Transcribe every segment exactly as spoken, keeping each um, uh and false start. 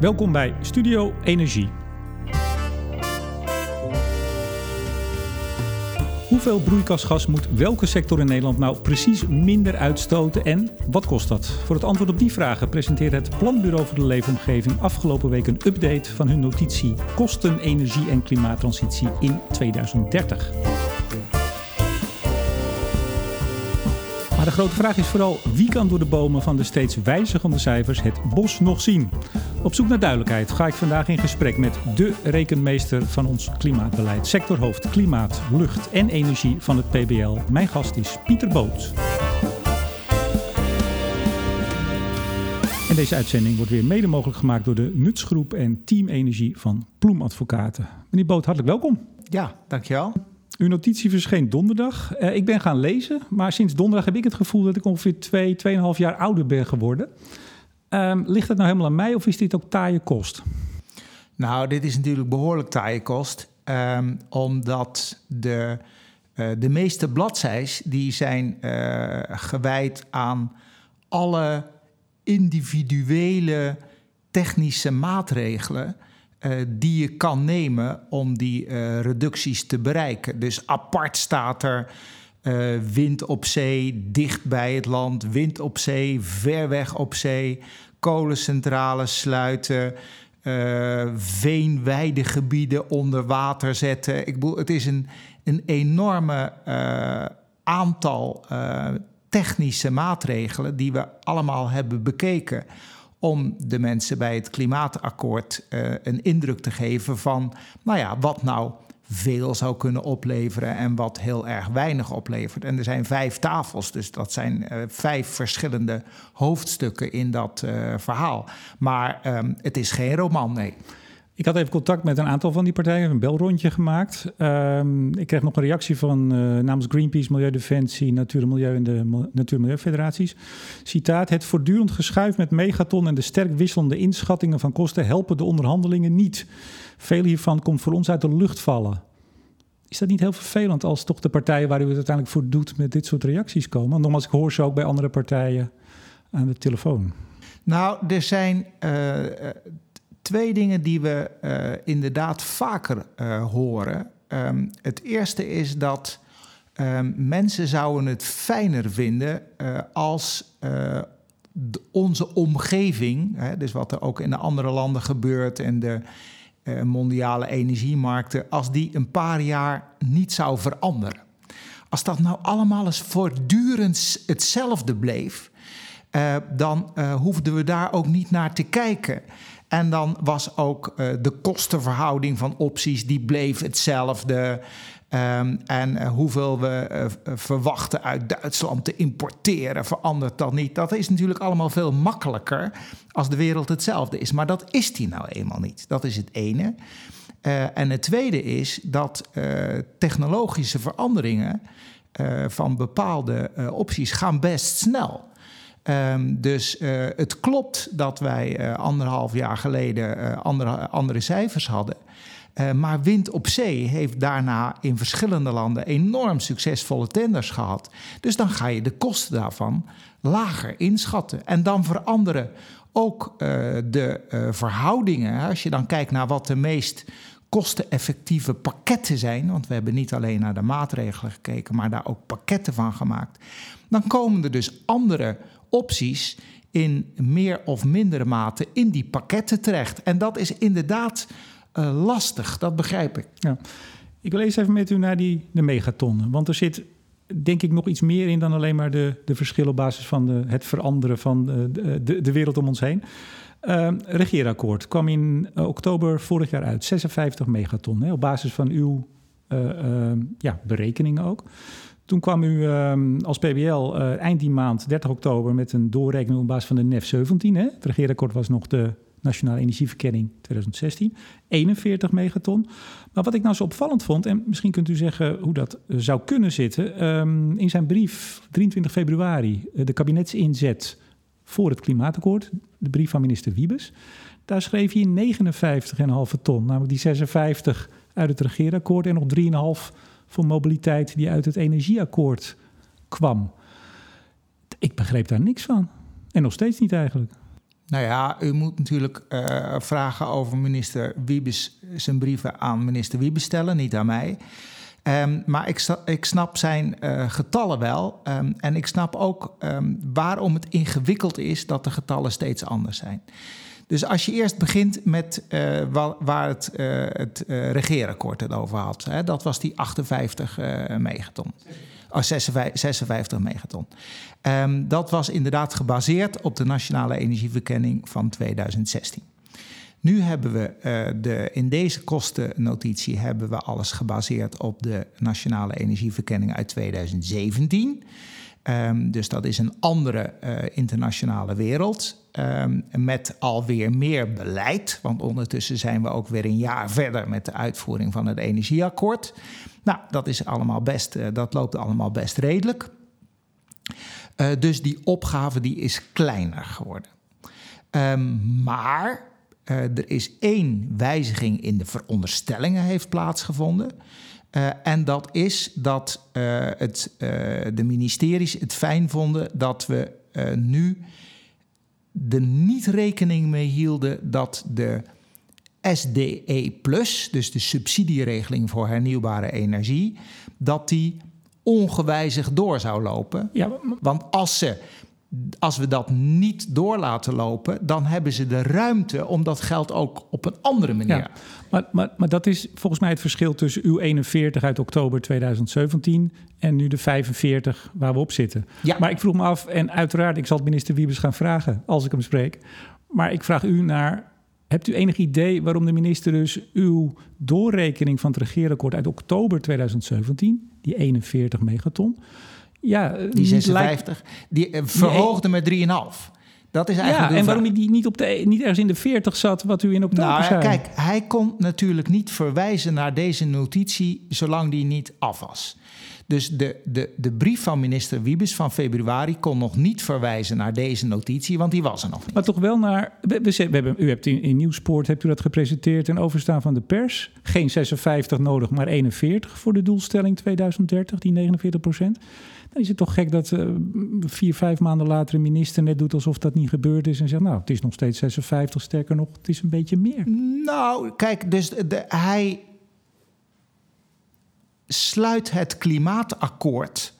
Welkom bij Studio Energie. Hoeveel broeikasgas moet welke sector in Nederland nou precies minder uitstoten en wat kost dat? Voor het antwoord op die vragen presenteert het Planbureau voor de Leefomgeving afgelopen week een update van hun notitie Kosten, Energie en Klimaattransitie in tweeduizend dertig. Maar de grote vraag is vooral wie kan door de bomen van de steeds wijzigende cijfers het bos nog zien? Op zoek naar duidelijkheid ga ik vandaag in gesprek met de rekenmeester van ons klimaatbeleid, sectorhoofd Klimaat, Lucht en Energie van het P B L. Mijn gast is Pieter Boot. En deze uitzending wordt weer mede mogelijk gemaakt door de Nutsgroep en Team Energie van Ploemadvocaten. Meneer Boot, hartelijk welkom. Ja, dankjewel. Uw notitie verscheen donderdag. Uh, ik ben gaan lezen, maar sinds donderdag heb ik het gevoel dat ik ongeveer twee, tweeënhalf jaar ouder ben geworden. Um, ligt dat nou helemaal aan mij of is dit ook taaie kost? Nou, dit is natuurlijk behoorlijk taaie kost. Um, omdat de, uh, de meeste bladzijs die zijn uh, gewijd aan alle individuele technische maatregelen uh, die je kan nemen om die uh, reducties te bereiken. Dus apart staat er Uh, wind op zee, dicht bij het land, wind op zee, ver weg op zee, kolencentrales sluiten, uh, veenweidegebieden onder water zetten. Ik bedoel, het is een, een enorme uh, aantal uh, technische maatregelen die we allemaal hebben bekeken om de mensen bij het Klimaatakkoord uh, een indruk te geven van, nou ja, wat nou veel zou kunnen opleveren en wat heel erg weinig oplevert. En er zijn vijf tafels, dus dat zijn uh, vijf verschillende hoofdstukken in dat uh, verhaal. Maar um, het is geen roman, nee. Ik had even contact met een aantal van die partijen, een belrondje gemaakt. Um, ik kreeg nog een reactie van uh, namens Greenpeace, Milieudefensie, Natuur en Milieu en de Natuur en Milieu Federaties. Citaat, het voortdurend geschuif met megaton en de sterk wisselende inschattingen van kosten helpen de onderhandelingen niet. Veel hiervan komt voor ons uit de lucht vallen. Is dat niet heel vervelend als toch de partijen waar u het uiteindelijk voor doet met dit soort reacties komen? Want nogmaals, ik hoor ze ook bij andere partijen aan de telefoon. Nou, er zijn Uh, twee dingen die we uh, inderdaad vaker uh, horen. Um, het eerste is dat um, mensen zouden het fijner vinden uh, als uh, de, onze omgeving, hè, dus wat er ook in de andere landen gebeurt en de uh, mondiale energiemarkten, als die een paar jaar niet zou veranderen. Als dat nou allemaal eens voortdurend hetzelfde bleef, uh, dan uh, hoefden we daar ook niet naar te kijken. En dan was ook uh, de kostenverhouding van opties, die bleef hetzelfde. Um, en uh, hoeveel we uh, verwachten uit Duitsland te importeren, verandert dat niet. Dat is natuurlijk allemaal veel makkelijker als de wereld hetzelfde is. Maar dat is die nou eenmaal niet. Dat is het ene. Uh, en het tweede is dat uh, technologische veranderingen uh, van bepaalde uh, opties gaan best snel. Um, dus uh, het klopt dat wij uh, anderhalf jaar geleden uh, andere, andere cijfers hadden. Uh, maar wind op zee heeft daarna in verschillende landen enorm succesvolle tenders gehad. Dus dan ga je de kosten daarvan lager inschatten. En dan veranderen ook uh, de uh, verhoudingen. Als je dan kijkt naar wat de meest kosteneffectieve pakketten zijn, want we hebben niet alleen naar de maatregelen gekeken, maar daar ook pakketten van gemaakt, dan komen er dus andere opties in meer of mindere mate in die pakketten terecht. En dat is inderdaad uh, lastig, dat begrijp ik. Ja. Ik wil eerst even met u naar die, de megatonnen. Want er zit denk ik nog iets meer in dan alleen maar de, de verschillen op basis van de, het veranderen van de, de, de wereld om ons heen. Uh, regeerakkoord kwam in uh, oktober vorig jaar uit, zesenvijftig megaton. Hè, op basis van uw uh, uh, ja, berekeningen ook. Toen kwam u uh, als P B L uh, eind die maand, dertig oktober, met een doorrekening op basis van de N E F zeventien. Hè? Het regeerakkoord was nog de Nationale Energieverkenning tweeduizend zestien. eenenveertig megaton. Maar wat ik nou zo opvallend vond, en misschien kunt u zeggen hoe dat uh, zou kunnen zitten. Um, in zijn brief, drieëntwintig februari, uh, de kabinetsinzet voor het Klimaatakkoord, de brief van minister Wiebes, daar schreef hij negenenvijftig komma vijf ton, namelijk die zesenvijftig uit het regeerakkoord en nog drie komma vijf voor mobiliteit die uit het energieakkoord kwam. Ik begreep daar niks van. En nog steeds niet eigenlijk. Nou ja, u moet natuurlijk uh, vragen over minister Wiebes, zijn brieven aan minister Wiebes stellen, niet aan mij. Um, maar ik, sta, ik snap zijn uh, getallen wel. Um, en ik snap ook um, waarom het ingewikkeld is dat de getallen steeds anders zijn. Dus als je eerst begint met uh, wa- waar het, uh, het uh, regeerakkoord het over had. Hè, dat was die achtenvijftig uh, megaton. Oh, zesenvijftig megaton. Um, dat was inderdaad gebaseerd op de Nationale Energieverkenning van tweeduizend zestien. Nu hebben we uh, de, in deze kostennotitie hebben we alles gebaseerd op de Nationale Energieverkenning uit tweeduizend zeventien. Um, dus dat is een andere uh, internationale wereld. Um, met alweer meer beleid. Want ondertussen zijn we ook weer een jaar verder met de uitvoering van het Energieakkoord. Nou, dat is allemaal best, uh, dat loopt allemaal best redelijk. Uh, dus die opgave die is kleiner geworden. Um, maar uh, er is één wijziging in de veronderstellingen heeft plaatsgevonden. Uh, en dat is dat uh, het, uh, de ministeries het fijn vonden dat we uh, nu er niet rekening mee hielden dat de S D E plus, dus de subsidieregeling voor hernieuwbare energie, dat die ongewijzigd door zou lopen. Ja. Want als, ze, als we dat niet door laten lopen, dan hebben ze de ruimte om dat geld ook op een andere manier. Ja. Maar, maar, maar dat is volgens mij het verschil tussen uw eenenveertig uit oktober tweeduizend zeventien en nu de vijfenveertig waar we op zitten. Ja. Maar ik vroeg me af, en uiteraard, ik zal het minister Wiebes gaan vragen als ik hem spreek. Maar ik vraag u naar, hebt u enig idee waarom de minister dus uw doorrekening van het regeerakkoord uit oktober tweeduizend zeventien, die eenenveertig megaton, ja, die zesenvijftig, die verhoogde met drieënhalf. Dat is eigenlijk ja, en waarom hij die niet, op de, niet ergens in de veertig zat, wat u in oktober nou, zei. Kijk, hij kon natuurlijk niet verwijzen naar deze notitie zolang die niet af was. Dus de, de, de brief van minister Wiebes van februari kon nog niet verwijzen naar deze notitie, want die was er nog niet. Maar toch wel naar... We, we, we hebben, u hebt in, in Nieuwspoort hebt u dat gepresenteerd en overstaan van de pers. Geen zesenvijftig nodig, maar eenenveertig voor de doelstelling tweeduizend dertig, die negenenveertig procent. Dan is het toch gek dat uh, vier, vijf maanden later een minister net doet alsof dat niet gebeurd is en zegt, nou, het is nog steeds zesenvijftig, sterker nog, het is een beetje meer. Nou, kijk, dus de, hij... sluit het klimaatakkoord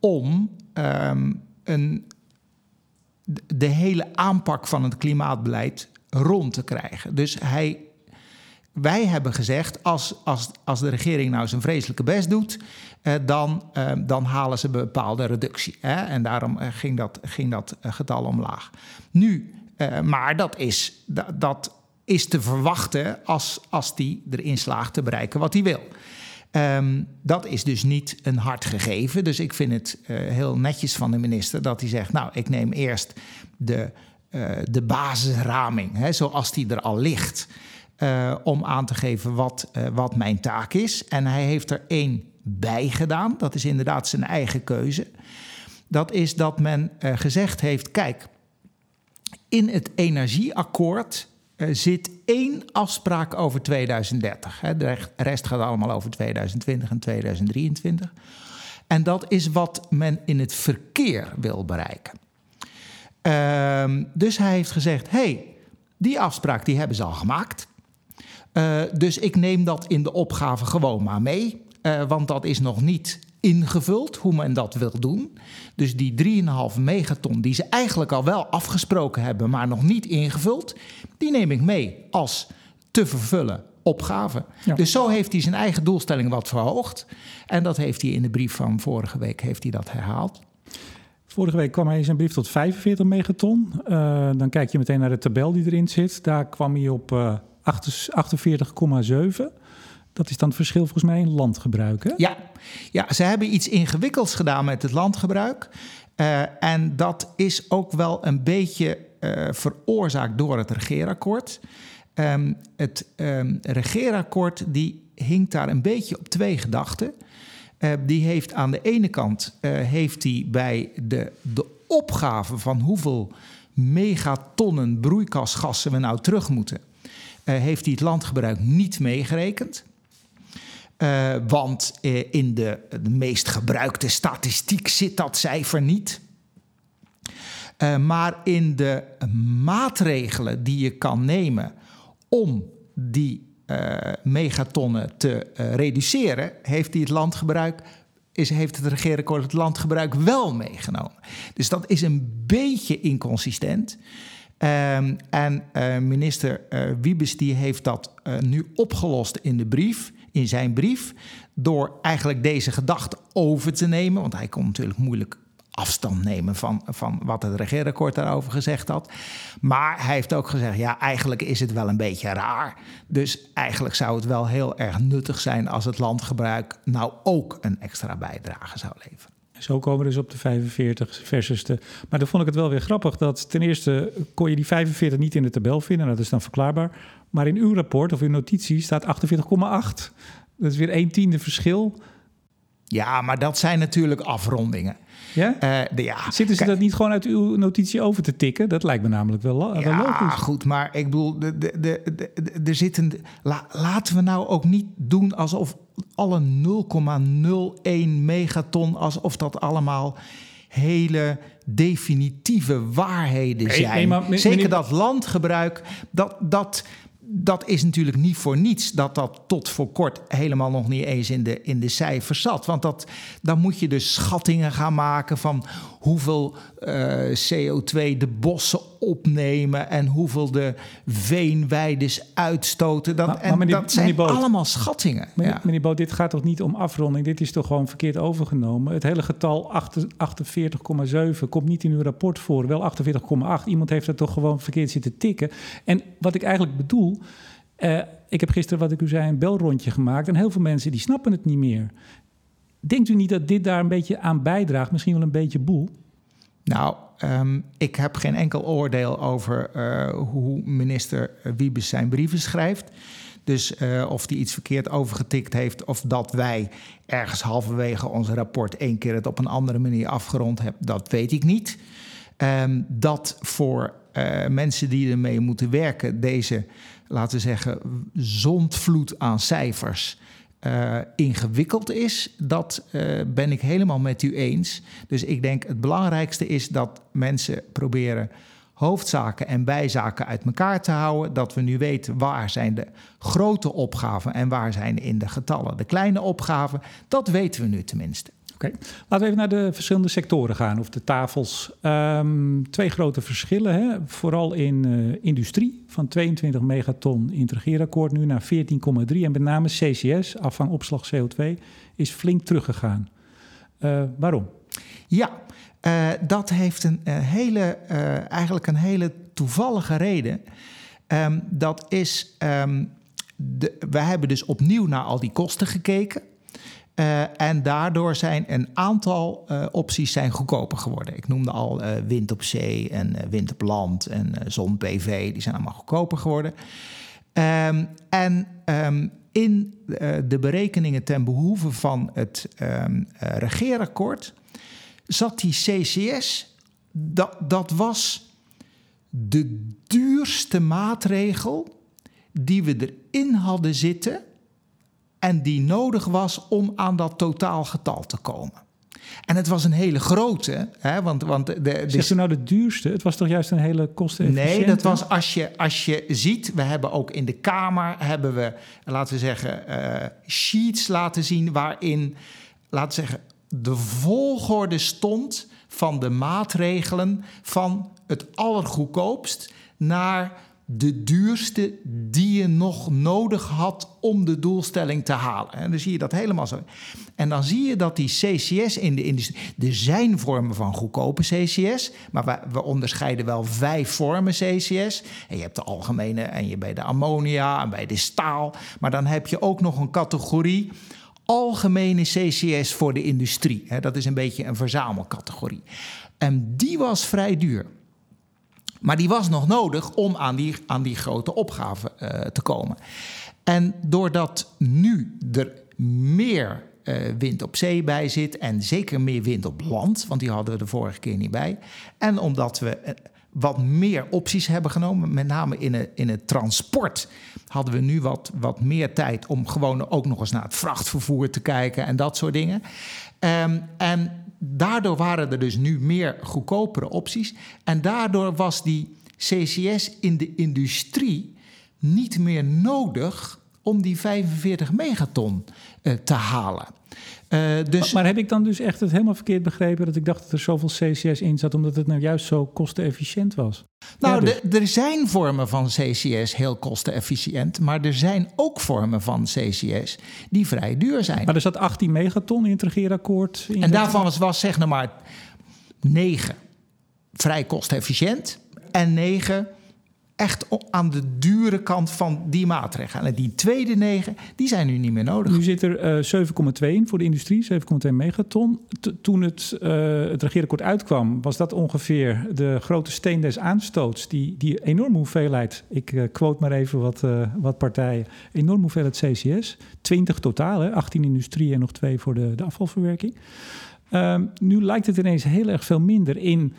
om um, een, de hele aanpak van het klimaatbeleid rond te krijgen. Dus hij, wij hebben gezegd, als, als, als de regering nou zijn vreselijke best doet, Uh, dan, uh, dan halen ze een bepaalde reductie. Hè? En daarom uh, ging dat, ging dat uh, getal omlaag. Nu, uh, maar dat is, dat, dat is te verwachten als, als die erin slaagt te bereiken wat hij wil. Um, dat is dus niet een hard gegeven. Dus ik vind het uh, heel netjes van de minister dat hij zegt, nou, ik neem eerst de, uh, de basisraming, hè, zoals die er al ligt, uh, om aan te geven wat, uh, wat mijn taak is. En hij heeft er één bij gedaan. Dat is inderdaad zijn eigen keuze. Dat is dat men uh, gezegd heeft, kijk, in het energieakkoord Uh, zit één afspraak over tweeduizend dertig. Hè. De rest gaat allemaal over tweeduizend twintig en tweeduizend drieëntwintig. En dat is wat men in het verkeer wil bereiken. Uh, dus hij heeft gezegd, hé, hey, die afspraak die hebben ze al gemaakt. Uh, dus ik neem dat in de opgave gewoon maar mee. Uh, want dat is nog niet ingevuld, hoe men dat wil doen. Dus die drieënhalf megaton die ze eigenlijk al wel afgesproken hebben, maar nog niet ingevuld, die neem ik mee als te vervullen opgave. Ja. Dus zo heeft hij zijn eigen doelstelling wat verhoogd. En dat heeft hij in de brief van vorige week heeft hij dat herhaald. Vorige week kwam hij in zijn brief tot vijfenveertig megaton. Uh, dan kijk je meteen naar de tabel die erin zit. Daar kwam hij op uh, achtenveertig komma zeven. Dat is dan het verschil volgens mij in landgebruik, hè? Ja, ja, ze hebben iets ingewikkelds gedaan met het landgebruik. Uh, en dat is ook wel een beetje uh, veroorzaakt door het regeerakkoord. Um, het um, regeerakkoord die hinkt daar een beetje op twee gedachten. Uh, die heeft aan de ene kant uh, heeft die bij de, de opgave van hoeveel megatonnen broeikasgassen we nou terug moeten, Uh, heeft hij het landgebruik niet meegerekend. Uh, want uh, in de, de meest gebruikte statistiek zit dat cijfer niet. Uh, maar in de maatregelen die je kan nemen om die uh, megatonnen te uh, reduceren, heeft die het landgebruik... Is, heeft het regeerakkoord het landgebruik wel meegenomen. Dus dat is een beetje inconsistent. Um, en uh, minister uh, Wiebes die heeft dat uh, nu opgelost in de brief, in zijn brief... door eigenlijk deze gedachte over te nemen. Want hij kon natuurlijk moeilijk afstand nemen van, van wat het regeerakkoord daarover gezegd had. Maar hij heeft ook gezegd, ja, eigenlijk is het wel een beetje raar. Dus eigenlijk zou het wel heel erg nuttig zijn als het landgebruik nou ook een extra bijdrage zou leveren. Zo komen we dus op de vijfenveertig versus de... Maar dan vond ik het wel weer grappig dat ten eerste kon je die vijfenveertig niet in de tabel vinden. Dat is dan verklaarbaar. Maar in uw rapport of uw notitie staat achtenveertig komma acht. Dat is weer een tiende verschil. Ja, maar dat zijn natuurlijk afrondingen. Ja? Uh, de, ja. Zitten ze Kijk, dat niet gewoon uit uw notitie over te tikken? Dat lijkt me namelijk wel, lo- ja, wel logisch. Ja, goed, maar ik bedoel, de, de, de, de, de, de zitten, la, laten we nou ook niet doen alsof alle nul komma nul een megaton... alsof dat allemaal hele definitieve waarheden zijn. Nee, nee, maar, meneer, Zeker dat landgebruik, dat... dat Dat is natuurlijk niet voor niets dat dat tot voor kort helemaal nog niet eens in de, in de cijfers zat. Want dat, dan moet je dus schattingen gaan maken van hoeveel uh, C O twee de bossen opnemen... en hoeveel de veenweides uitstoten. Dat, maar, maar meneer, en dat zijn Boot, allemaal schattingen. Meneer, ja. meneer Boot, dit gaat toch niet om afronding? Dit is toch gewoon verkeerd overgenomen? Het hele getal achtenveertig komma zeven komt niet in uw rapport voor. Wel achtenveertig komma acht. Iemand heeft dat toch gewoon verkeerd zitten tikken. En wat ik eigenlijk bedoel... Uh, ik heb gisteren, wat ik u zei, een belrondje gemaakt... en heel veel mensen die snappen het niet meer. Denkt u niet dat dit daar een beetje aan bijdraagt? Misschien wel een beetje boel? Nou, um, ik heb geen enkel oordeel over uh, hoe minister Wiebes zijn brieven schrijft. Dus uh, of die iets verkeerd overgetikt heeft... of dat wij ergens halverwege ons rapport... één keer het op een andere manier afgerond hebben... dat weet ik niet. Um, dat voor uh, mensen die ermee moeten werken... deze... laten we zeggen, zondvloed aan cijfers uh, ingewikkeld is... dat uh, ben ik helemaal met u eens. Dus ik denk het belangrijkste is dat mensen proberen... hoofdzaken en bijzaken uit elkaar te houden. Dat we nu weten waar zijn de grote opgaven... en waar zijn in de getallen de kleine opgaven. Dat weten we nu tenminste. Oké, okay. Laten we even naar de verschillende sectoren gaan, of de tafels. Um, twee grote verschillen, hè? Vooral in uh, industrie, van tweeëntwintig megaton in het regeerakkoord nu naar veertien komma drie. En met name C C S, afvangopslag C O twee, is flink teruggegaan. Uh, waarom? Ja, uh, dat heeft een, een hele, uh, eigenlijk een hele toevallige reden. Um, dat is, um, de, we hebben dus opnieuw naar al die kosten gekeken. Uh, en daardoor zijn een aantal uh, opties zijn goedkoper geworden. Ik noemde al uh, wind op zee en uh, wind op land en uh, zon-P V. Die zijn allemaal goedkoper geworden. Um, en um, in uh, de berekeningen ten behoeve van het um, uh, regeerakkoord... zat die C C S, dat, dat was de duurste maatregel die we erin hadden zitten... en die nodig was om aan dat totaalgetal te komen. En het was een hele grote. Hè, want, want de, de, Zegt u nou de duurste? Het was toch juist een hele kostenefficiënte? Nee, dat was als je, als je ziet... we hebben ook in de Kamer... hebben we, laten we zeggen, uh, sheets laten zien... waarin, laten we zeggen, de volgorde stond... van de maatregelen van het allergoedkoopst... naar... de duurste die je nog nodig had om de doelstelling te halen. En dan zie je dat helemaal zo. En dan zie je dat die C C S in de industrie... Er zijn vormen van goedkope C C S... maar we, we onderscheiden wel vijf vormen C C S. En je hebt de algemene en je bij de ammonia en bij de staal. Maar dan heb je ook nog een categorie... algemene C C S voor de industrie. Dat is een beetje een verzamelcategorie. En die was vrij duur. Maar die was nog nodig om aan die, aan die grote opgave uh, te komen. En doordat nu er meer uh, wind op zee bij zit... en zeker meer wind op land, want die hadden we de vorige keer niet bij... en omdat we uh, wat meer opties hebben genomen... met name in, een, in het transport hadden we nu wat, wat meer tijd... om gewoon ook nog eens naar het vrachtvervoer te kijken en dat soort dingen. Um, en daardoor waren er dus nu meer goedkopere opties. En daardoor was die C C S in de industrie niet meer nodig om die vijfenveertig megaton uh, te halen. Uh, dus... Maar heb ik dan dus echt het helemaal verkeerd begrepen, dat ik dacht dat er zoveel C C S in zat, omdat het nou juist zo kostenefficiënt was? Nou, ja, dus. d- er zijn vormen van C C S heel kostenefficiënt, maar er zijn ook vormen van C C S die vrij duur zijn. Maar er zat achttien megaton in het regeerakkoord. In en daarvan was, was zeg nou maar negen vrij kostenefficiënt en negen echt aan de dure kant van die maatregelen. En die tweede negen, die zijn nu niet meer nodig. Nu zit er uh, zeven komma twee in voor de industrie, zeven komma twee megaton. T- toen het, uh, het regeerakkoord uitkwam, was dat ongeveer de grote steen des aanstoots. Die, die enorme hoeveelheid, ik uh, quote maar even wat, uh, wat partijen, enorme hoeveelheid C C S. twintig totaal, hè? achttien industrie en nog twee voor de, de afvalverwerking. Uh, nu lijkt het ineens heel erg veel minder in,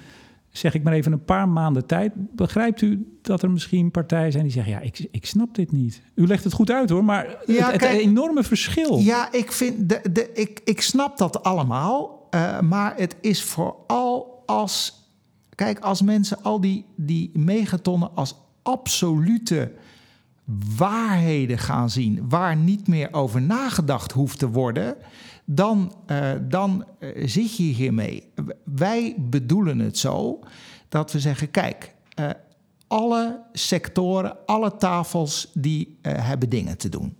zeg ik maar even, een paar maanden tijd. Begrijpt u dat er misschien partijen zijn die zeggen, ja, ik, ik snap dit niet. U legt het goed uit hoor, maar het, ja, kijk, het enorme verschil. Ja, ik, vind de, de, ik, ik snap dat allemaal. Uh, maar het is vooral als, kijk, als mensen al die, die megatonnen als absolute waarheden gaan zien, waar niet meer over nagedacht hoeft te worden, dan, uh, dan uh, zit je hiermee. Wij bedoelen het zo dat we zeggen, kijk, uh, alle sectoren, alle tafels, die uh, hebben dingen te doen.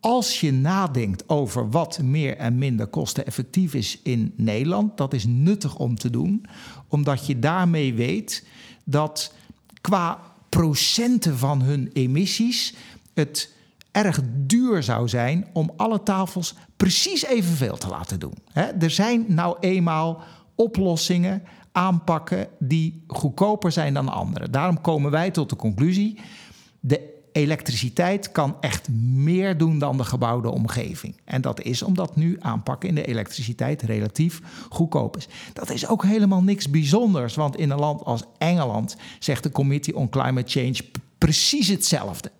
Als je nadenkt over wat meer en minder kosteneffectief is in Nederland, dat is nuttig om te doen, omdat je daarmee weet dat qua procenten van hun emissies het erg duur zou zijn om alle tafels precies evenveel te laten doen. Hè? Er zijn nou eenmaal oplossingen, aanpakken die goedkoper zijn dan andere. Daarom komen wij tot de conclusie, de elektriciteit kan echt meer doen dan de gebouwde omgeving. En dat is omdat nu aanpakken in de elektriciteit relatief goedkoop is. Dat is ook helemaal niks bijzonders, want in een land als Engeland zegt de Committee on Climate Change p- precies hetzelfde.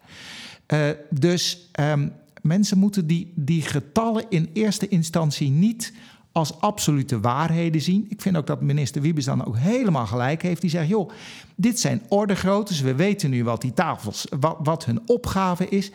Uh, dus um, mensen moeten die, die getallen in eerste instantie niet als absolute waarheden zien. Ik vind ook dat minister Wiebes dan ook helemaal gelijk heeft. Die zegt, joh, dit zijn ordegroottes. We weten nu wat die tafels, wat, wat hun opgave is.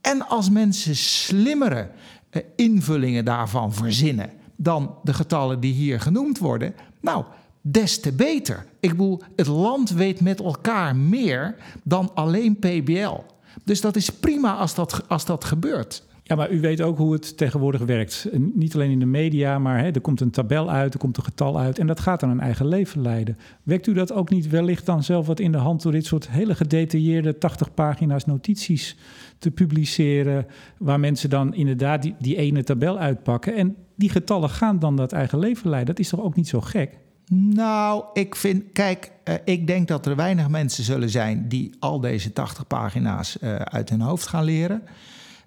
En als mensen slimmere uh, invullingen daarvan verzinnen dan de getallen die hier genoemd worden, nou, des te beter. Ik bedoel, het land weet met elkaar meer dan alleen P B L. Dus dat is prima als dat, als dat gebeurt. Ja, maar u weet ook hoe het tegenwoordig werkt. En niet alleen in de media, maar hè, er komt een tabel uit, er komt een getal uit en dat gaat dan een eigen leven leiden. Wekt u dat ook niet wellicht dan zelf wat in de hand door dit soort hele gedetailleerde tachtig pagina's notities te publiceren, waar mensen dan inderdaad die, die ene tabel uitpakken en die getallen gaan dan dat eigen leven leiden? Dat is toch ook niet zo gek? Nou, ik vind, kijk, uh, ik denk dat er weinig mensen zullen zijn die al deze tachtig pagina's uh, uit hun hoofd gaan leren.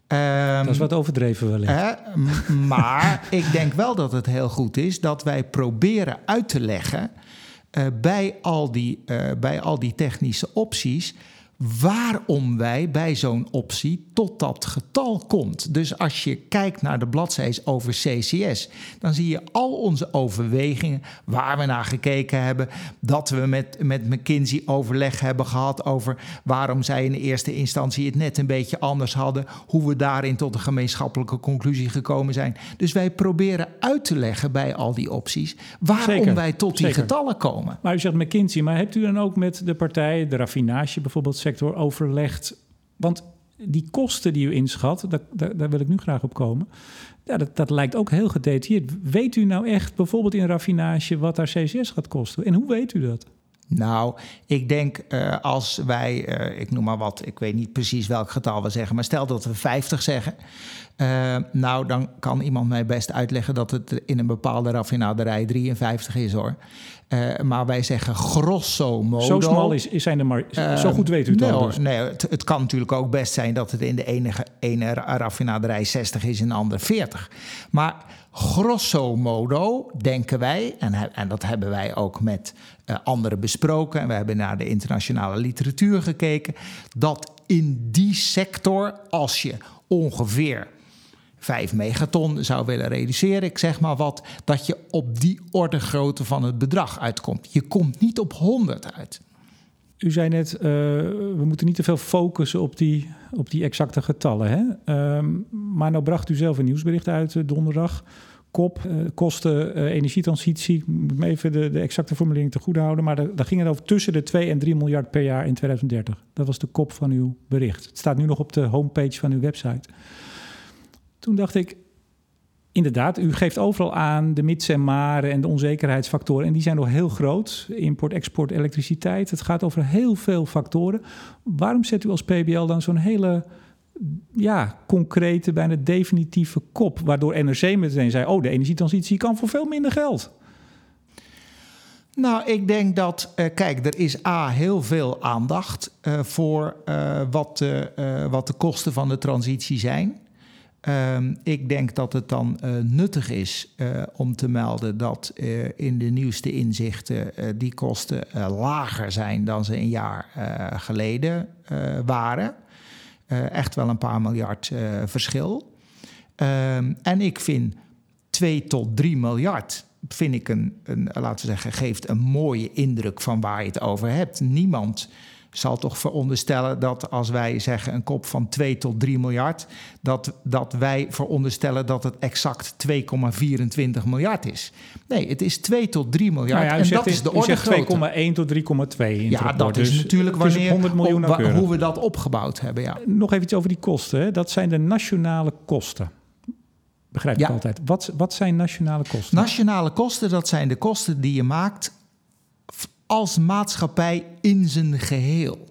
Um, dat is wat overdreven wellicht. Uh, m- maar ik denk wel dat het heel goed is dat wij proberen uit te leggen uh, bij, al die, uh, bij al die technische opties waarom wij bij zo'n optie tot dat getal komt. Dus als je kijkt naar de bladzijden over C C S, dan zie je al onze overwegingen, waar we naar gekeken hebben, dat we met, met McKinsey overleg hebben gehad over waarom zij in de eerste instantie het net een beetje anders hadden, hoe we daarin tot een gemeenschappelijke conclusie gekomen zijn. Dus wij proberen uit te leggen bij al die opties waarom zeker, wij tot die zeker. getallen komen. Maar u zegt McKinsey, maar hebt u dan ook met de partijen, de raffinage bijvoorbeeld, sector overlegt? Want die kosten die u inschat, daar, daar, daar wil ik nu graag op komen. Ja, dat, dat lijkt ook heel gedetailleerd. Weet u nou echt bijvoorbeeld in raffinage wat daar C C S gaat kosten? En hoe weet u dat? Nou, ik denk uh, als wij, uh, ik noem maar wat, ik weet niet precies welk getal we zeggen, maar stel dat we vijftig zeggen, uh, nou dan kan iemand mij best uitleggen dat het in een bepaalde raffinaderij drieënvijftig is hoor. Uh, maar wij zeggen grosso modo. Zo smal is, zijn de markt. Uh, zo goed weet u het nee, al dus. Nee, het, het kan natuurlijk ook best zijn dat het in de enige, ene raffinaderij zestig is en de andere veertig. Maar grosso modo denken wij, en, en dat hebben wij ook met uh, anderen besproken, en we hebben naar de internationale literatuur gekeken, dat in die sector, als je ongeveer vijf megaton zou willen reduceren, ik zeg maar wat, dat je op die orde grootte van het bedrag uitkomt. Je komt niet op honderd uit. U zei net, uh, we moeten niet te veel focussen op die, op die exacte getallen. Hè? Uh, maar nou bracht u zelf een nieuwsbericht uit uh, donderdag. Kop, uh, kosten, uh, energietransitie. Ik moet me even de, de exacte formulering te goed houden. Maar daar ging het over tussen de twee en drie miljard per jaar in twintig dertig. Dat was de kop van uw bericht. Het staat nu nog op de homepage van uw website. Toen dacht ik, inderdaad, u geeft overal aan de mits en maren en de onzekerheidsfactoren. En die zijn nog heel groot. Import, export, elektriciteit. Het gaat over heel veel factoren. Waarom zet u als P B L dan zo'n hele ja, concrete, bijna definitieve kop? Waardoor N R C meteen zei, oh, de energietransitie kan voor veel minder geld. Nou, ik denk dat, uh, kijk, er is A, heel veel aandacht uh, voor uh, wat, de, uh, wat de kosten van de transitie zijn. Um, ik denk dat het dan uh, nuttig is uh, om te melden dat uh, in de nieuwste inzichten uh, die kosten uh, lager zijn dan ze een jaar uh, geleden uh, waren. Uh, echt wel een paar miljard uh, verschil. Um, en ik vind twee tot drie miljard, vind ik een, een, laten we zeggen, geeft een mooie indruk van waar je het over hebt. Niemand zal toch veronderstellen dat als wij zeggen een kop van twee tot drie miljard... dat, dat wij veronderstellen dat het exact twee komma vierentwintig miljard is. Nee, het is twee tot drie miljard nou ja, en dat is de orde grootte. twee komma één tot drie komma twee. Ja, dat dus is natuurlijk wanneer, is op, wa, hoe we dat opgebouwd hebben. Ja. Nog even iets over die kosten. Hè? Dat zijn de nationale kosten. Begrijp ik ja. altijd. Wat, wat zijn nationale kosten? Nationale kosten, dat zijn de kosten die je maakt als maatschappij in zijn geheel.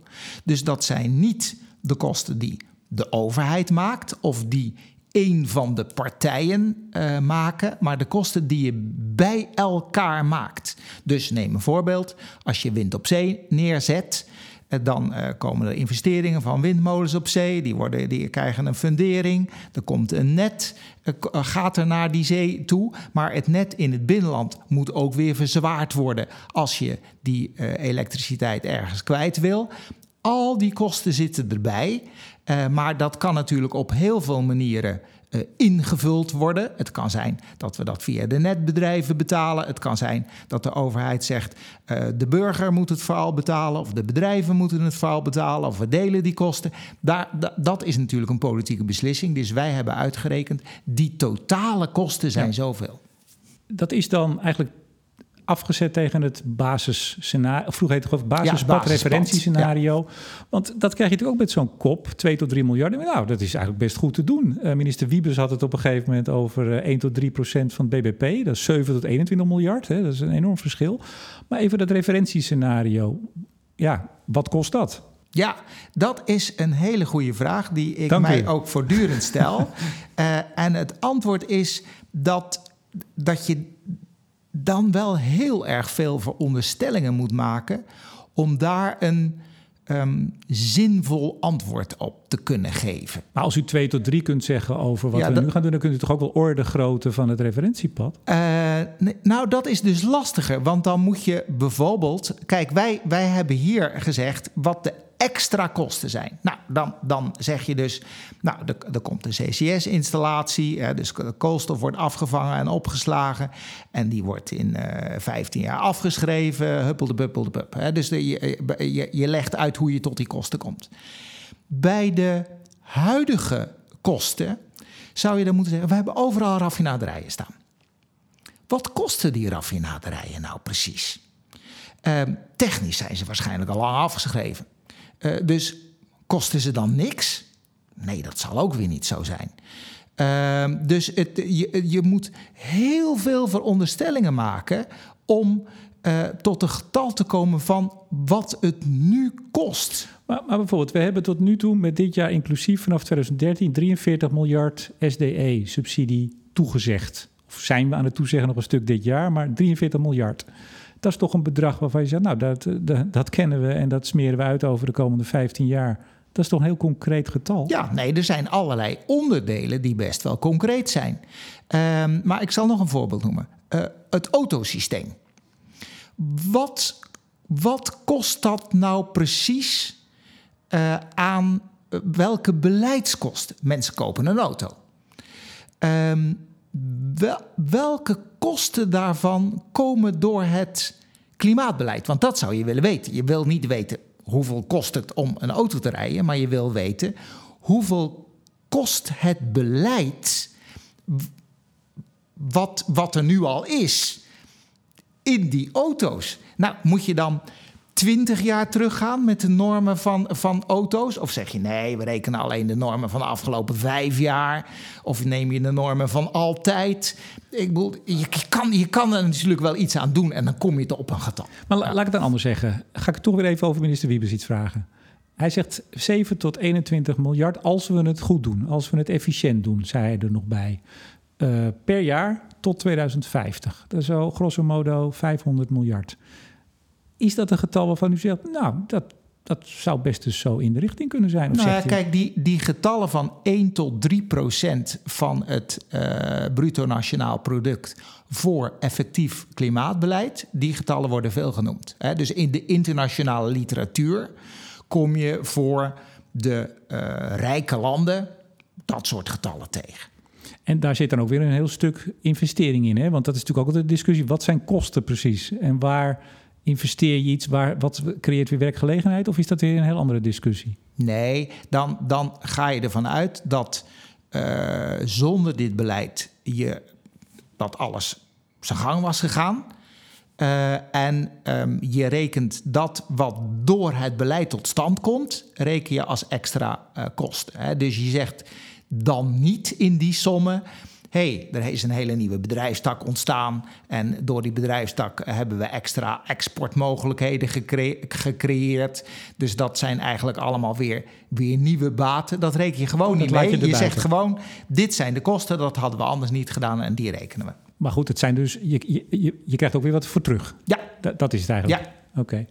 Dus dat zijn niet de kosten die de overheid maakt of die één van de partijen uh, maken, maar de kosten die je bij elkaar maakt. Dus neem een voorbeeld, als je wind op zee neerzet, dan uh, komen er investeringen van windmolens op zee. Die, worden, die krijgen een fundering. Er komt een net, uh, gaat er naar die zee toe. Maar het net in het binnenland moet ook weer verzwaard worden als je die uh, elektriciteit ergens kwijt wil. Al die kosten zitten erbij. Uh, maar dat kan natuurlijk op heel veel manieren Uh, ingevuld worden. Het kan zijn dat we dat via de netbedrijven betalen. Het kan zijn dat de overheid zegt, uh, de burger moet het vooral betalen, of de bedrijven moeten het vooral betalen, of we delen die kosten. Daar, d- dat is natuurlijk een politieke beslissing. Dus wij hebben uitgerekend, die totale kosten zijn ja. zoveel. Dat is dan eigenlijk afgezet tegen het basisscenario, vroeger heette het basisbadreferentiescenario. Ja, ja. Want dat krijg je natuurlijk ook met zo'n kop, twee tot drie miljard. Nou, dat is eigenlijk best goed te doen. Uh, minister Wiebes had het op een gegeven moment over uh, één tot drie procent van het B B P. Dat is zeven tot eenentwintig miljard. Hè? Dat is een enorm verschil. Maar even dat referentiescenario. Ja, wat kost dat? Ja, dat is een hele goede vraag die ik Dank mij u. ook voortdurend stel. uh, en het antwoord is dat, dat je dan wel heel erg veel veronderstellingen moet maken om daar een um, zinvol antwoord op te kunnen geven. Maar als u twee tot drie kunt zeggen over wat ja, we dat, nu gaan doen, dan kunt u toch ook wel orde grootte van het referentiepad? Uh, nee, nou, dat is dus lastiger, want dan moet je bijvoorbeeld... Kijk, wij, wij hebben hier gezegd wat de extra kosten zijn. Nou, dan, dan zeg je dus, nou, er, er komt een C C S-installatie, dus de koolstof wordt afgevangen en opgeslagen en die wordt in uh, vijftien jaar afgeschreven, huppelde, buppelde, bup. Hè. Dus de, je, je, je legt uit hoe je tot die kosten komt. Bij de huidige kosten zou je dan moeten zeggen, we hebben overal raffinaderijen staan. Wat kosten die raffinaderijen nou precies? Uh, technisch zijn ze waarschijnlijk al lang afgeschreven. Uh, dus kosten ze dan niks? Nee, dat zal ook weer niet zo zijn. Uh, dus het, je, je moet heel veel veronderstellingen maken om uh, tot een getal te komen van wat het nu kost. Maar, maar bijvoorbeeld, we hebben tot nu toe met dit jaar inclusief vanaf twintig dertien drieënveertig miljard S D E-subsidie toegezegd. Of zijn we aan het toezeggen nog een stuk dit jaar, maar drieënveertig miljard. Dat is toch een bedrag waarvan je zegt, nou, dat, dat, dat kennen we en dat smeren we uit over de komende vijftien jaar. Dat is toch een heel concreet getal? Ja, nee, er zijn allerlei onderdelen die best wel concreet zijn. Um, maar ik zal nog een voorbeeld noemen. Uh, het autosysteem. Wat, wat kost dat nou precies uh, aan welke beleidskosten? Mensen kopen een auto. Um, wel, welke kosten daarvan komen door het klimaatbeleid? Want dat zou je willen weten. Je wil niet weten hoeveel kost het om een auto te rijden, maar je wil weten hoeveel kost het beleid wat, wat er nu al is in die auto's. Nou, moet je dan twintig jaar teruggaan met de normen van, van auto's? Of zeg je nee, we rekenen alleen de normen van de afgelopen vijf jaar. Of neem je de normen van altijd. Ik bedoel, je kan, je kan er natuurlijk wel iets aan doen en dan kom je er op een getal. Maar la, ja. laat ik het dan anders zeggen. Ga ik toch weer even over minister Wiebes iets vragen. Hij zegt zeven tot eenentwintig miljard als we het goed doen. Als we het efficiënt doen, zei hij er nog bij. Uh, per jaar tot tweeduizend vijftig. Dat is zo grosso modo vijfhonderd miljard. Is dat een getal waarvan u zegt, nou, dat, dat zou best dus zo in de richting kunnen zijn? Of nou ja, kijk, die, die getallen van één tot drie procent van het uh, bruto nationaal product voor effectief klimaatbeleid, die getallen worden veel genoemd. Hè? Dus in de internationale literatuur kom je voor de uh, rijke landen dat soort getallen tegen. En daar zit dan ook weer een heel stuk investering in, hè? Want dat is natuurlijk ook altijd de discussie. Wat zijn kosten precies? En waar investeer je iets, waar, wat creëert weer werkgelegenheid? Of is dat weer een heel andere discussie? Nee, dan, dan ga je ervan uit dat uh, zonder dit beleid je, dat alles zijn gang was gegaan. Uh, en um, je rekent dat wat door het beleid tot stand komt, reken je als extra uh, kosten. Hè? Dus je zegt dan niet in die sommen, hé, hey, er is een hele nieuwe bedrijfstak ontstaan en door die bedrijfstak hebben we extra exportmogelijkheden gecre- gecreëerd. Dus dat zijn eigenlijk allemaal weer, weer nieuwe baten. Dat reken je gewoon oh, niet mee. Je, je zegt buiten. Gewoon, dit zijn de kosten, dat hadden we anders niet gedaan en die rekenen we. Maar goed, het zijn dus, je, je, je, je krijgt ook weer wat voor terug. Ja. Da- dat is het eigenlijk. Ja. Oké. Okay.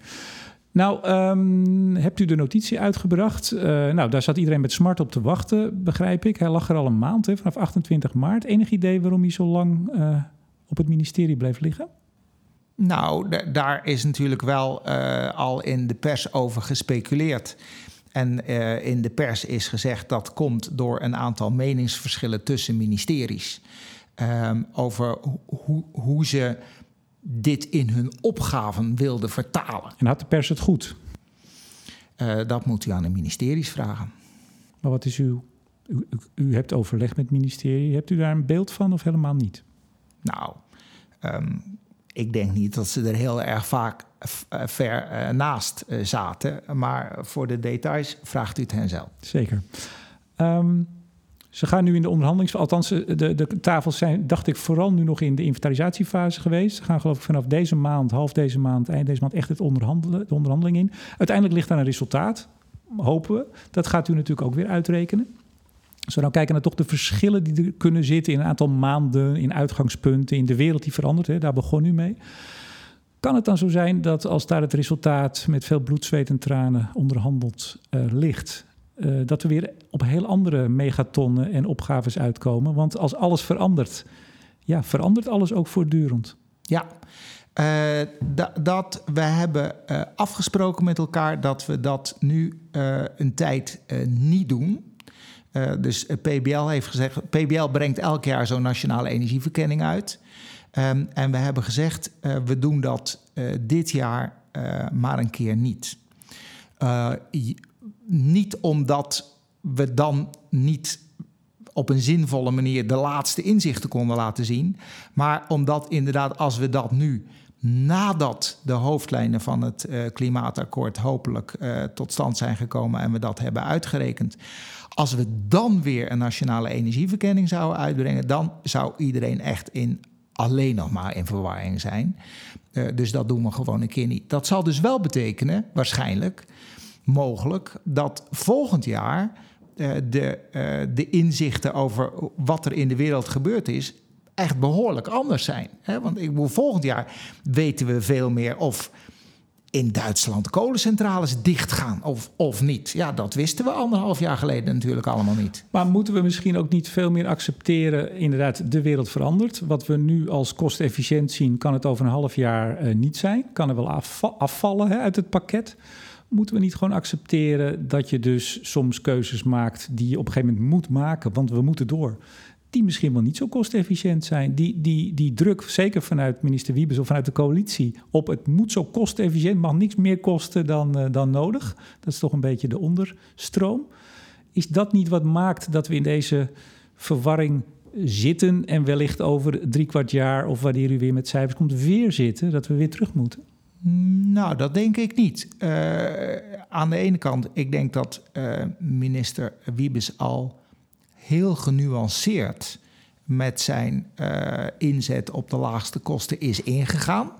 Nou, um, hebt u de notitie uitgebracht? Uh, nou, daar zat iedereen met smart op te wachten, begrijp ik. Hij lag er al een maand, hè, vanaf achtentwintig maart. Enig idee waarom hij zo lang uh, op het ministerie bleef liggen? Nou, d- daar is natuurlijk wel uh, al in de pers over gespeculeerd. En uh, in de pers is gezegd dat komt door een aantal meningsverschillen tussen ministeries. Um, over ho- hoe ze dit in hun opgaven wilden vertalen. En had de pers het goed? Uh, dat moet u aan de ministeries vragen. Maar wat is uw... U, u hebt overleg met het ministerie. Hebt u daar een beeld van of helemaal niet? Nou, um, ik denk niet dat ze er heel erg vaak uh, ver uh, naast uh, zaten. Maar voor de details vraagt u het hen zelf. Zeker. Um, Ze gaan nu in de onderhandelings... Althans, de, de tafels zijn, dacht ik, vooral nu nog in de inventarisatiefase geweest. Ze gaan geloof ik vanaf deze maand, half deze maand, eind deze maand echt het onderhandelen, de onderhandeling in. Uiteindelijk ligt daar een resultaat, hopen we. Dat gaat u natuurlijk ook weer uitrekenen. Als we nou kijken naar toch de verschillen die er kunnen zitten in een aantal maanden, in uitgangspunten, in de wereld die verandert, hè, daar begon u mee. Kan het dan zo zijn dat als daar het resultaat met veel bloed, zweet en tranen onderhandeld uh, ligt, Uh, dat we weer op heel andere megatonnen en opgaves uitkomen. Want als alles verandert, ja, verandert alles ook voortdurend. Ja, uh, d- dat we hebben uh, afgesproken met elkaar dat we dat nu uh, een tijd uh, niet doen. Uh, dus P B L heeft gezegd, P B L brengt elk jaar zo'n Nationale Energieverkenning uit. Um, en we hebben gezegd, uh, we doen dat uh, dit jaar uh, maar een keer niet. Uh, j- Niet omdat we dan niet op een zinvolle manier de laatste inzichten konden laten zien. Maar omdat inderdaad als we dat nu nadat de hoofdlijnen van het uh, klimaatakkoord hopelijk uh, tot stand zijn gekomen en we dat hebben uitgerekend. Als we dan weer een nationale energieverkenning zouden uitbrengen, dan zou iedereen echt in alleen nog maar in verwarring zijn. Uh, dus dat doen we gewoon een keer niet. Dat zal dus wel betekenen, waarschijnlijk, mogelijk dat volgend jaar uh, de, uh, de inzichten over wat er in de wereld gebeurd is echt behoorlijk anders zijn. Hè? Want ik bedoel, volgend jaar weten we veel meer of in Duitsland kolencentrales dichtgaan of, of niet. Ja, dat wisten we anderhalf jaar geleden natuurlijk allemaal niet. Maar moeten we misschien ook niet veel meer accepteren, inderdaad, de wereld verandert. Wat we nu als kostefficiënt zien, kan het over een half jaar uh, niet zijn. Kan er wel afva- afvallen hè, uit het pakket. Moeten we niet gewoon accepteren dat je dus soms keuzes maakt die je op een gegeven moment moet maken, want we moeten door. die misschien wel niet zo kostefficiënt zijn. Die, die, die druk, zeker vanuit minister Wiebes of vanuit de coalitie, op het moet zo kostefficiënt, mag niks meer kosten dan, uh, dan nodig. Dat is toch een beetje de onderstroom. Is dat niet wat maakt dat we in deze verwarring zitten en wellicht over drie kwart jaar of wanneer u weer met cijfers komt weer zitten, dat we weer terug moeten? Nou, dat denk ik niet. Uh, aan de ene kant, ik denk dat uh, minister Wiebes al heel genuanceerd met zijn uh, inzet op de laagste kosten is ingegaan.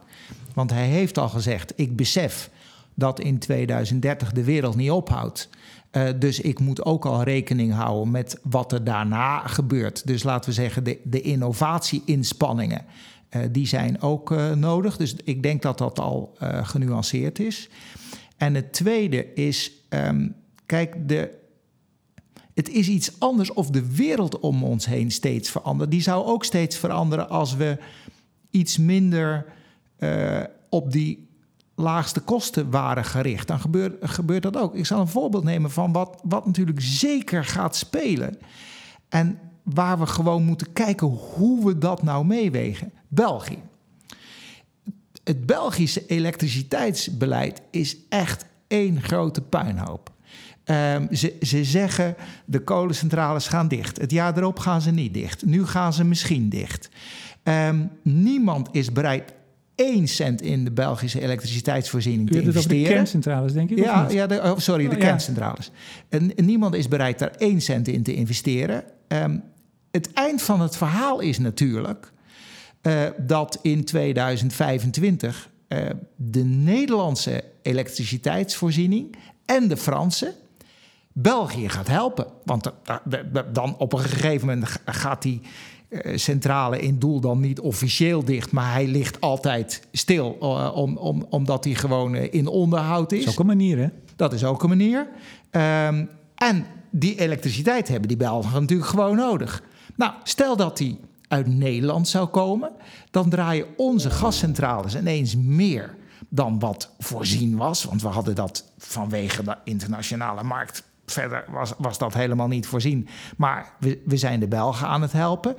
Want hij heeft al gezegd, ik besef dat in tweeduizend dertig de wereld niet ophoudt. Uh, dus ik moet ook al rekening houden met wat er daarna gebeurt. Dus laten we zeggen, de, de innovatie-inspanningen, uh, die zijn ook uh, nodig. Dus ik denk dat dat al uh, genuanceerd is. En het tweede is, um, kijk, de, het is iets anders of de wereld om ons heen steeds verandert. Die zou ook steeds veranderen als we iets minder uh, op die laagste kosten waren gericht. Dan gebeurt, gebeurt dat ook. Ik zal een voorbeeld nemen van wat, wat natuurlijk zeker gaat spelen. En waar we gewoon moeten kijken hoe we dat nou meewegen. België. Het Belgische elektriciteitsbeleid is echt één grote puinhoop. Um, ze, ze zeggen de kolencentrales gaan dicht. Het jaar erop gaan ze niet dicht. Nu gaan ze misschien dicht. Um, niemand is bereid één cent in de Belgische elektriciteitsvoorziening te investeren. De kerncentrales, denk ik. Ja, ja de, oh, sorry, de oh, kerncentrales. Ja. En, en niemand is bereid daar één cent in te investeren. Um, het eind van het verhaal is natuurlijk uh, dat in tweeduizend vijfentwintig uh, de Nederlandse elektriciteitsvoorziening en de Franse België gaat helpen. Want de, de, de, dan op een gegeven moment gaat die Uh, centrale in Doel dan niet officieel dicht, maar hij ligt altijd stil, uh, om, om, omdat hij gewoon uh, in onderhoud is. Dat is ook een manier, hè? Dat is ook een manier. Um, en die elektriciteit hebben die Belgen natuurlijk gewoon nodig. Nou, stel dat die uit Nederland zou komen, dan draaien onze gascentrales ineens meer dan wat voorzien was, want we hadden dat vanwege de internationale markt. Verder was, was dat helemaal niet voorzien. Maar we, we zijn de Belgen aan het helpen.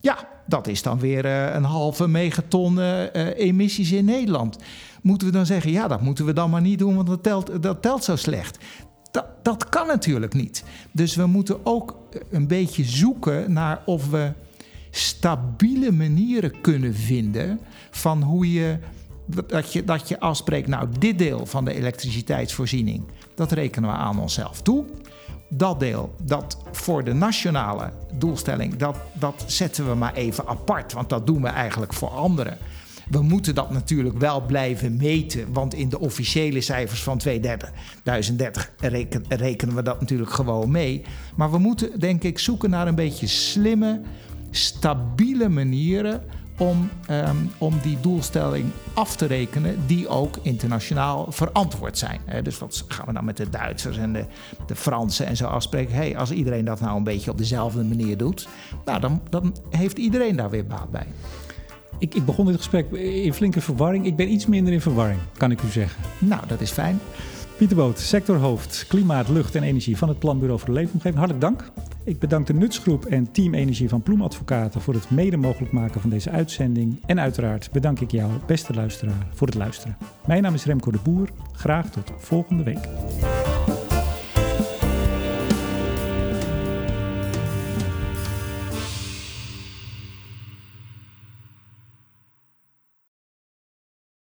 Ja, dat is dan weer uh, een halve megaton uh, emissies in Nederland. Moeten we dan zeggen, ja, dat moeten we dan maar niet doen, want dat telt, dat telt zo slecht. Dat, dat kan natuurlijk niet. Dus we moeten ook een beetje zoeken naar of we stabiele manieren kunnen vinden van hoe je... Dat je, dat je afspreekt, nou, dit deel van de elektriciteitsvoorziening, dat rekenen we aan onszelf toe. Dat deel, dat voor de nationale doelstelling, dat, dat zetten we maar even apart. Want dat doen we eigenlijk voor anderen. We moeten dat natuurlijk wel blijven meten. Want in de officiële cijfers van tweeduizend dertig reken, rekenen we dat natuurlijk gewoon mee. Maar we moeten, denk ik, zoeken naar een beetje slimme, stabiele manieren Om, um, om die doelstelling af te rekenen die ook internationaal verantwoord zijn. He, dus wat gaan we dan met de Duitsers en de, de Fransen en zo afspreken? Hey, als iedereen dat nou een beetje op dezelfde manier doet, nou, dan, dan heeft iedereen daar weer baat bij. Ik, ik begon dit gesprek in flinke verwarring. Ik ben iets minder in verwarring, kan ik u zeggen. Nou, dat is fijn. Pieter Boot, sectorhoofd Klimaat, Lucht en Energie van het Planbureau voor de Leefomgeving. Hartelijk dank. Ik bedank de Nutsgroep en Team Energie van Ploemadvocaten voor het mede mogelijk maken van deze uitzending. En uiteraard bedank ik jou, beste luisteraar, voor het luisteren. Mijn naam is Remco de Boer. Graag tot volgende week.